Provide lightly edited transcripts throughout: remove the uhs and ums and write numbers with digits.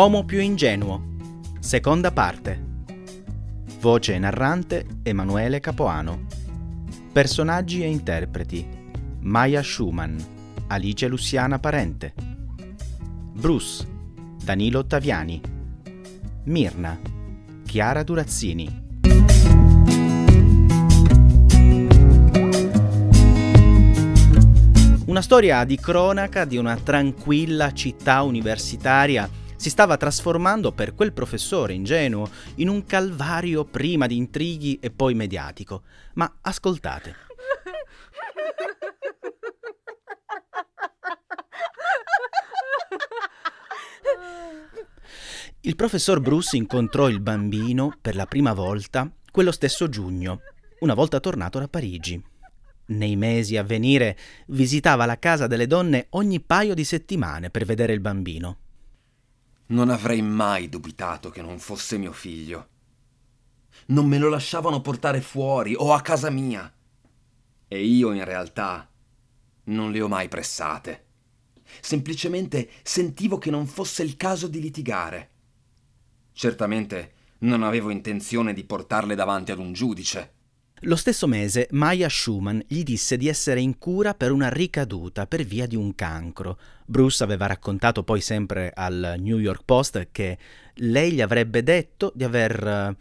L'uomo più ingenuo. Seconda parte. Voce narrante Emanuele Capoano. Personaggi e interpreti: Maya Schumann, Alice Lussiana Parente, Bruce, Danilo Ottaviani, Mirna, Chiara Durazzini. Una storia di cronaca di una tranquilla città universitaria si stava trasformando per quel professore ingenuo in un calvario prima di intrighi e poi mediatico. Ma ascoltate. Il professor Bruce incontrò il bambino per la prima volta quello stesso giugno, una volta tornato da Parigi. Nei mesi a venire visitava la casa delle donne ogni paio di settimane per vedere il bambino. Non avrei mai dubitato che non fosse mio figlio. Non me lo lasciavano portare fuori o a casa mia. E io in realtà non le ho mai pressate. Semplicemente sentivo che non fosse il caso di litigare. Certamente non avevo intenzione di portarle davanti ad un giudice. Lo stesso mese Maya Schumann gli disse di essere in cura per una ricaduta per via di un cancro. Bruce aveva raccontato poi sempre al New York Post che lei gli avrebbe detto di aver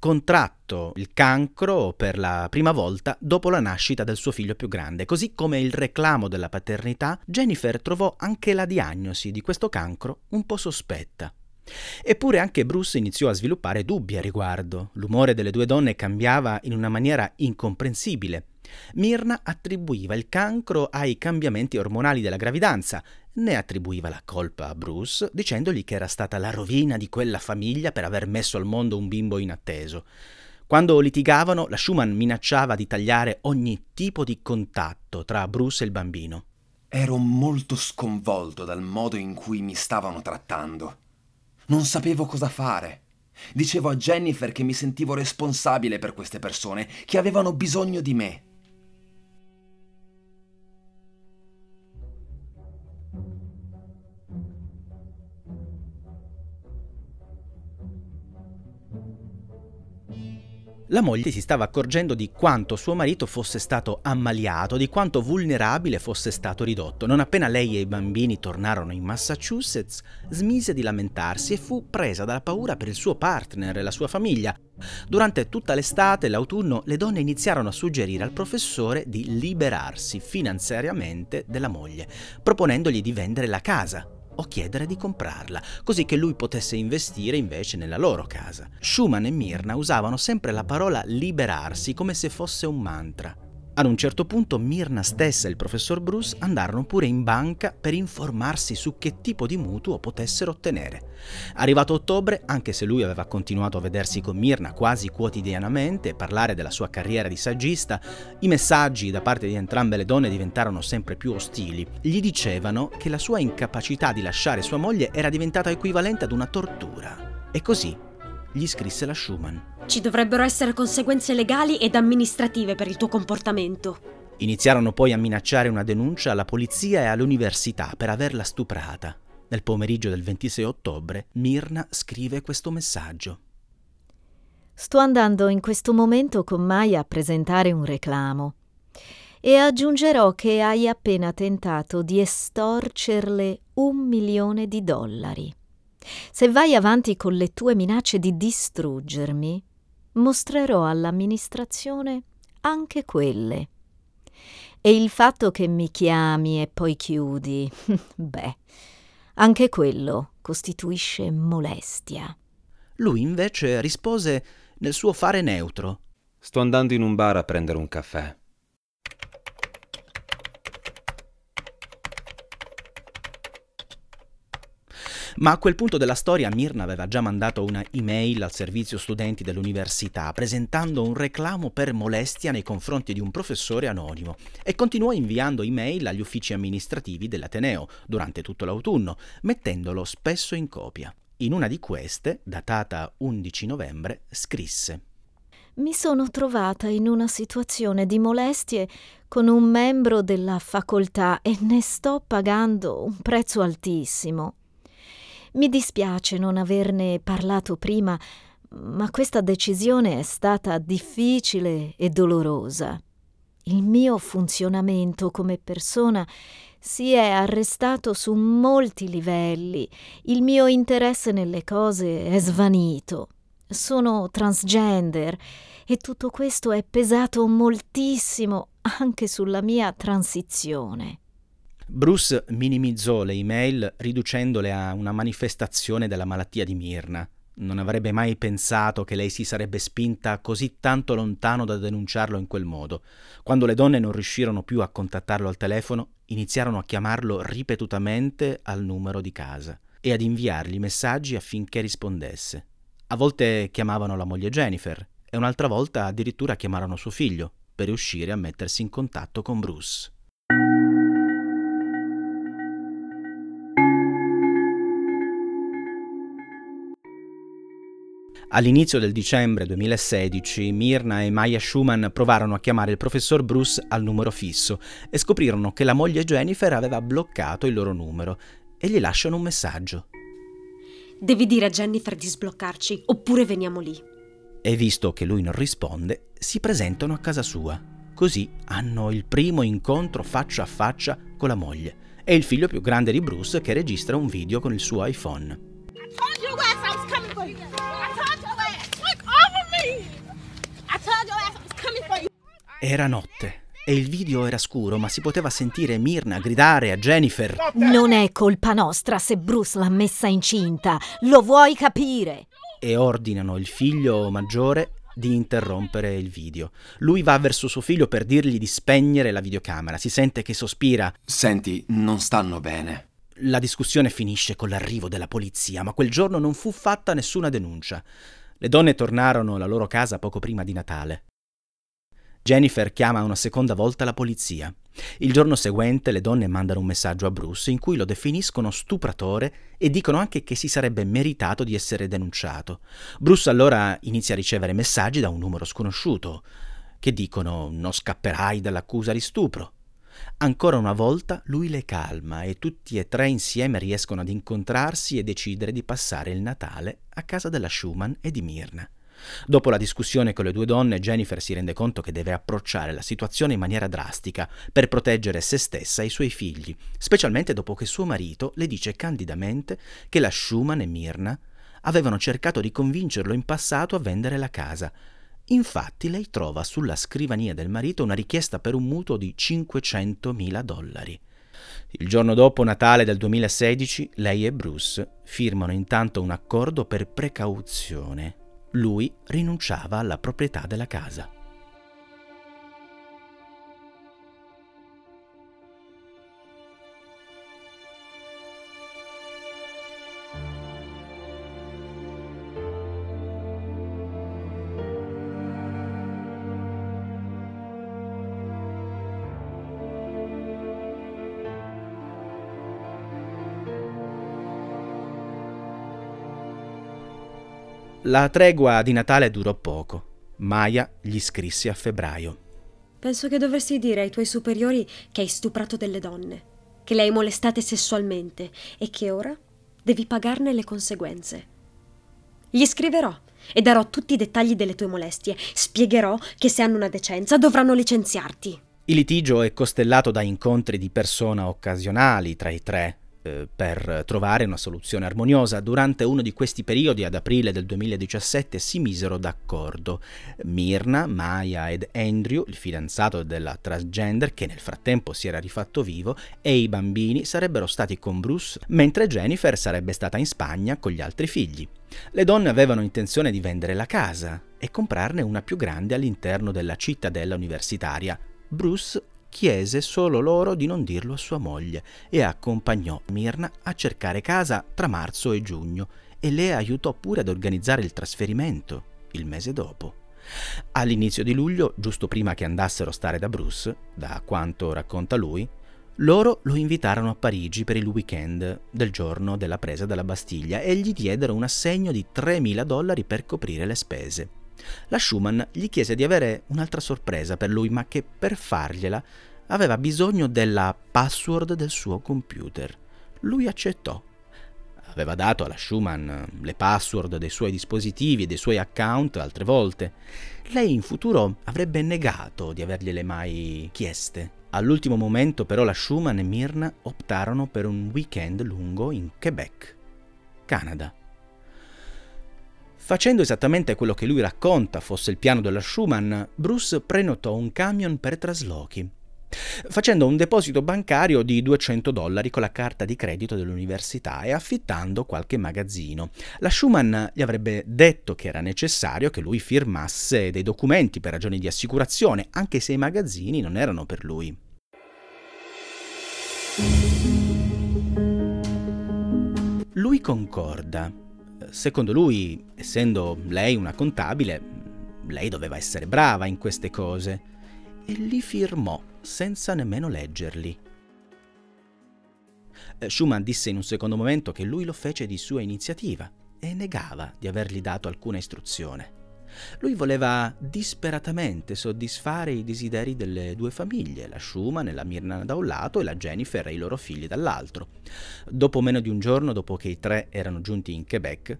contratto il cancro per la prima volta dopo la nascita del suo figlio più grande. Così come il reclamo della paternità, Jennifer trovò anche la diagnosi di questo cancro un po' sospetta. Eppure anche Bruce iniziò a sviluppare dubbi a riguardo. L'umore delle due donne cambiava in una maniera incomprensibile. Mirna attribuiva il cancro ai cambiamenti ormonali della gravidanza, ne attribuiva la colpa a Bruce, dicendogli che era stata la rovina di quella famiglia per aver messo al mondo un bimbo inatteso. Quando litigavano, la Schumann minacciava di tagliare ogni tipo di contatto tra Bruce e il bambino. Ero molto sconvolto dal modo in cui mi stavano trattando. Non sapevo cosa fare. Dicevo a Jennifer che mi sentivo responsabile per queste persone, che avevano bisogno di me. La moglie si stava accorgendo di quanto suo marito fosse stato ammaliato, di quanto vulnerabile fosse stato ridotto. Non appena lei e i bambini tornarono in Massachusetts, smise di lamentarsi e fu presa dalla paura per il suo partner e la sua famiglia. Durante tutta l'estate e l'autunno le donne iniziarono a suggerire al professore di liberarsi finanziariamente della moglie, proponendogli di vendere la casa o chiedere di comprarla, così che lui potesse investire invece nella loro casa. Schumann e Mirna usavano sempre la parola liberarsi come se fosse un mantra. Ad un certo punto Mirna stessa e il professor Bruce andarono pure in banca per informarsi su che tipo di mutuo potessero ottenere. Arrivato ottobre, anche se lui aveva continuato a vedersi con Mirna quasi quotidianamente e parlare della sua carriera di saggista, i messaggi da parte di entrambe le donne diventarono sempre più ostili. Gli dicevano che la sua incapacità di lasciare sua moglie era diventata equivalente ad una tortura. E così gli scrisse la Schumann. Ci dovrebbero essere conseguenze legali ed amministrative per il tuo comportamento. Iniziarono poi a minacciare una denuncia alla polizia e all'università per averla stuprata. Nel pomeriggio del 26 ottobre, Mirna scrive questo messaggio. Sto andando in questo momento con Maya a presentare un reclamo e aggiungerò che hai appena tentato di estorcerle $1 milione. Se vai avanti con le tue minacce di distruggermi, mostrerò all'amministrazione anche quelle. E il fatto che mi chiami e poi chiudi, beh, anche quello costituisce molestia. Lui invece rispose nel suo fare neutro. Sto andando in un bar a prendere un caffè. Ma a quel punto della storia Mirna aveva già mandato una email al servizio studenti dell'università presentando un reclamo per molestia nei confronti di un professore anonimo e continuò inviando email agli uffici amministrativi dell'Ateneo durante tutto l'autunno, mettendolo spesso in copia. In una di queste, datata 11 novembre, scrisse: Mi sono trovata in una situazione di molestie con un membro della facoltà e ne sto pagando un prezzo altissimo. Mi dispiace non averne parlato prima, ma questa decisione è stata difficile e dolorosa. Il mio funzionamento come persona si è arrestato su molti livelli. Il mio interesse nelle cose è svanito. Sono transgender e tutto questo è pesato moltissimo anche sulla mia transizione. Bruce minimizzò le email riducendole a una manifestazione della malattia di Myrna. Non avrebbe mai pensato che lei si sarebbe spinta così tanto lontano da denunciarlo in quel modo. Quando le donne non riuscirono più a contattarlo al telefono, iniziarono a chiamarlo ripetutamente al numero di casa e ad inviargli messaggi affinché rispondesse. A volte chiamavano la moglie Jennifer e un'altra volta addirittura chiamarono suo figlio per riuscire a mettersi in contatto con Bruce. All'inizio del dicembre 2016, Myrna e Maya Schumann provarono a chiamare il professor Bruce al numero fisso e scoprirono che la moglie Jennifer aveva bloccato il loro numero e gli lasciano un messaggio. Devi dire a Jennifer di sbloccarci, oppure veniamo lì. E visto che lui non risponde, si presentano a casa sua. Così hanno il primo incontro faccia a faccia con la moglie e il figlio più grande di Bruce che registra un video con il suo iPhone. Era notte e il video era scuro, ma si poteva sentire Myrna gridare a Jennifer: non è colpa nostra se Bruce l'ha messa incinta, lo vuoi capire? E ordinano il figlio maggiore di interrompere il video. Lui va verso suo figlio per dirgli di spegnere la videocamera. Si sente che sospira: senti, non stanno bene. La discussione finisce con l'arrivo della polizia, ma quel giorno non fu fatta nessuna denuncia. Le donne tornarono alla loro casa poco prima di Natale. Jennifer chiama una seconda volta la polizia. Il giorno seguente le donne mandano un messaggio a Bruce in cui lo definiscono stupratore e dicono anche che si sarebbe meritato di essere denunciato. Bruce allora inizia a ricevere messaggi da un numero sconosciuto che dicono: non scapperai dall'accusa di stupro. Ancora una volta lui le calma e tutti e tre insieme riescono ad incontrarsi e decidere di passare il Natale a casa della Schumann e di Myrna. Dopo la discussione con le due donne, Jennifer si rende conto che deve approcciare la situazione in maniera drastica per proteggere se stessa e i suoi figli, specialmente dopo che suo marito le dice candidamente che la Schumann e Myrna avevano cercato di convincerlo in passato a vendere la casa. Infatti lei trova sulla scrivania del marito una richiesta per un mutuo di $500.000. Il giorno dopo Natale del 2016, lei e Bruce firmano intanto un accordo per precauzione. Lui rinunciava alla proprietà della casa. La tregua di Natale durò poco. Maya gli scrisse a febbraio. Penso che dovresti dire ai tuoi superiori che hai stuprato delle donne, che le hai molestate sessualmente e che ora devi pagarne le conseguenze. Gli scriverò e darò tutti i dettagli delle tue molestie. Spiegherò che se hanno una decenza dovranno licenziarti. Il litigio è costellato da incontri di persona occasionali tra i tre, per trovare una soluzione armoniosa. Durante uno di questi periodi, ad aprile del 2017, si misero d'accordo. Myrna, Maya ed Andrew, il fidanzato della transgender che nel frattempo si era rifatto vivo, e i bambini sarebbero stati con Bruce, mentre Jennifer sarebbe stata in Spagna con gli altri figli. Le donne avevano intenzione di vendere la casa e comprarne una più grande all'interno della cittadella universitaria. Bruce chiese solo loro di non dirlo a sua moglie e accompagnò Myrna a cercare casa tra marzo e giugno, e le aiutò pure ad organizzare il trasferimento il mese dopo. All'inizio di luglio, giusto prima che andassero a stare da Bruce, da quanto racconta lui, loro lo invitarono a Parigi per il weekend del giorno della presa della Bastiglia e gli diedero un assegno di $3.000 per coprire le spese. La Schumann gli chiese di avere un'altra sorpresa per lui, ma che per fargliela aveva bisogno della password del suo computer. Lui accettò. aveva dato alla Schumann le password dei suoi dispositivi e dei suoi account altre volte. Lei in futuro avrebbe negato di avergliele mai chieste. All'ultimo momento però la Schumann e Myrna optarono per un weekend lungo in Quebec, Canada. Facendo esattamente quello che lui racconta fosse il piano della Schumann, Bruce prenotò un camion per traslochi, facendo un deposito bancario di $200 con la carta di credito dell'università e affittando qualche magazzino. La Schumann gli avrebbe detto che era necessario che lui firmasse dei documenti per ragioni di assicurazione, anche se i magazzini non erano per lui. Lui concorda. Secondo lui, essendo lei una contabile, lei doveva essere brava in queste cose, e li firmò senza nemmeno leggerli. Schumann disse in un secondo momento che lui lo fece di sua iniziativa e negava di avergli dato alcuna istruzione. Lui voleva disperatamente soddisfare i desideri delle due famiglie, la Schumann e la Myrna da un lato e la Jennifer e i loro figli dall'altro. Dopo meno di un giorno dopo che i tre erano giunti in Quebec,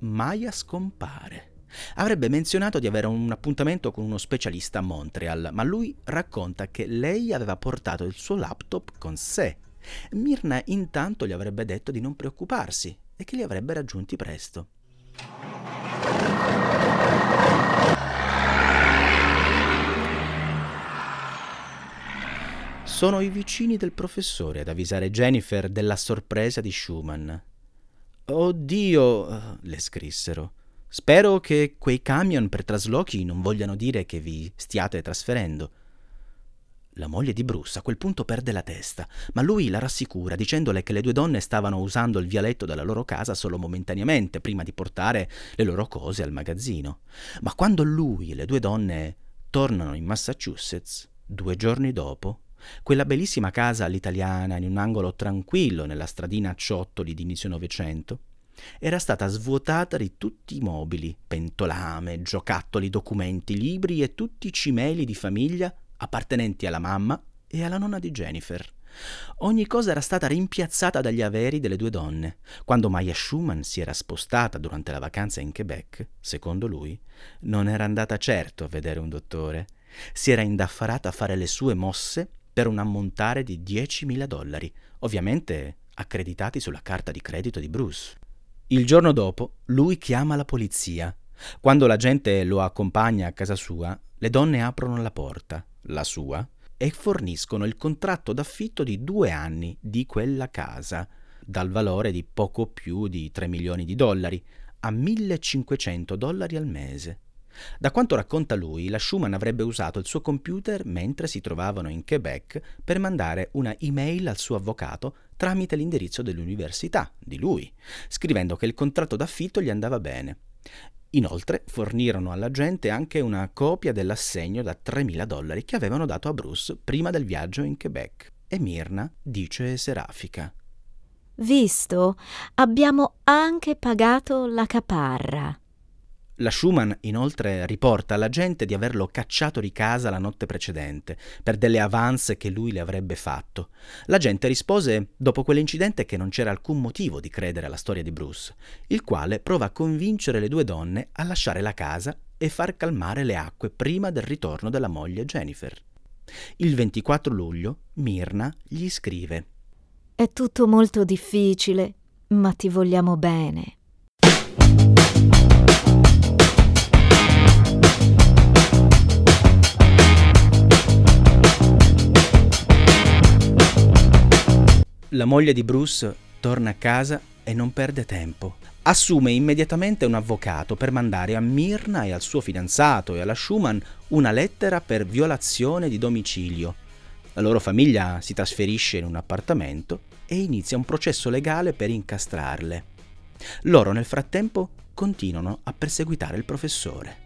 Maya scompare. Avrebbe menzionato di avere un appuntamento con uno specialista a Montreal, ma lui racconta che lei aveva portato il suo laptop con sé. Myrna intanto gli avrebbe detto di non preoccuparsi e che li avrebbe raggiunti presto. Sono i vicini del professore ad avvisare Jennifer della sorpresa di Schumann. «Oddio», le scrissero. «Spero che quei camion per traslochi non vogliano dire che vi stiate trasferendo». La moglie di Bruce a quel punto perde la testa, ma lui la rassicura dicendole che le due donne stavano usando il vialetto della loro casa solo momentaneamente prima di portare le loro cose al magazzino. Ma quando lui e le due donne tornano in Massachusetts, 2 giorni dopo, quella bellissima casa all'italiana in un angolo tranquillo nella stradina Ciottoli di inizio Novecento era stata svuotata di tutti i mobili, pentolame, giocattoli, documenti, libri e tutti i cimeli di famiglia appartenenti alla mamma e alla nonna di Jennifer. Ogni cosa era stata rimpiazzata dagli averi delle due donne. Quando Maya Schumann si era spostata durante la vacanza in Quebec, secondo lui, non era andata certo a vedere un dottore. Si era indaffarata a fare le sue mosse per un ammontare di $10.000, ovviamente accreditati sulla carta di credito di Bruce. Il giorno dopo lui chiama la polizia. Quando la gente lo accompagna a casa sua, le donne aprono la porta, la sua, e forniscono il contratto d'affitto di 2 anni di quella casa, dal valore di poco più di $3 milioni a $1.500 al mese. Da quanto racconta lui, la Schumann avrebbe usato il suo computer mentre si trovavano in Quebec per mandare una email al suo avvocato tramite l'indirizzo dell'università, di lui, scrivendo che il contratto d'affitto gli andava bene. Inoltre fornirono alla gente anche una copia dell'assegno da $3.000 che avevano dato a Bruce prima del viaggio in Quebec. E Myrna dice serafica: «Visto, abbiamo anche pagato la caparra». La Schumann inoltre riporta alla gente di averlo cacciato di casa la notte precedente per delle avance che lui le avrebbe fatto. La gente rispose dopo quell'incidente che non c'era alcun motivo di credere alla storia di Bruce, il quale prova a convincere le due donne a lasciare la casa e far calmare le acque prima del ritorno della moglie Jennifer. Il 24 luglio Myrna gli scrive: «È tutto molto difficile, ma ti vogliamo bene». La moglie di Bruce torna a casa e non perde tempo. Assume immediatamente un avvocato per mandare a Myrna e al suo fidanzato e alla Schumann una lettera per violazione di domicilio. La loro famiglia si trasferisce in un appartamento e inizia un processo legale per incastrarle. Loro nel frattempo continuano a perseguitare il professore.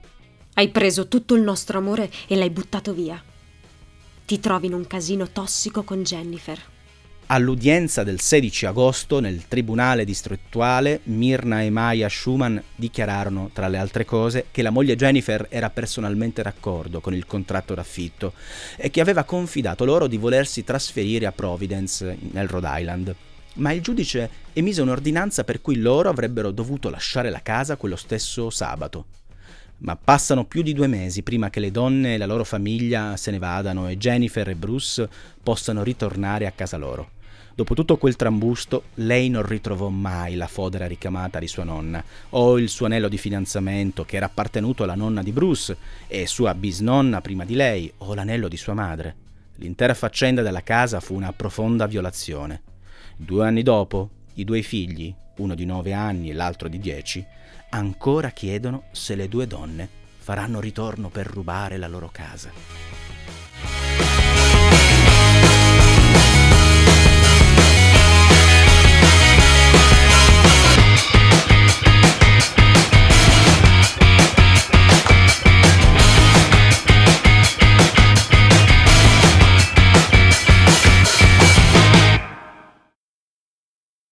«Hai preso tutto il nostro amore e l'hai buttato via. Ti trovi in un casino tossico con Jennifer». All'udienza del 16 agosto nel tribunale distrettuale, Myrna e Maya Schumann dichiararono, tra le altre cose, che la moglie Jennifer era personalmente d'accordo con il contratto d'affitto e che aveva confidato loro di volersi trasferire a Providence, nel Rhode Island. ma il giudice emise un'ordinanza per cui loro avrebbero dovuto lasciare la casa quello stesso sabato. Ma passano più di 2 mesi prima che le donne e la loro famiglia se ne vadano e Jennifer e Bruce possano ritornare a casa loro. Dopo tutto quel trambusto, lei non ritrovò mai la fodera ricamata di sua nonna, o il suo anello di fidanzamento che era appartenuto alla nonna di Bruce e sua bisnonna prima di lei, o l'anello di sua madre. L'intera faccenda della casa fu una profonda violazione. 2 anni dopo, i 2 figli, uno di 9 anni e l'altro di 10, ancora chiedono se le 2 donne faranno ritorno per rubare la loro casa.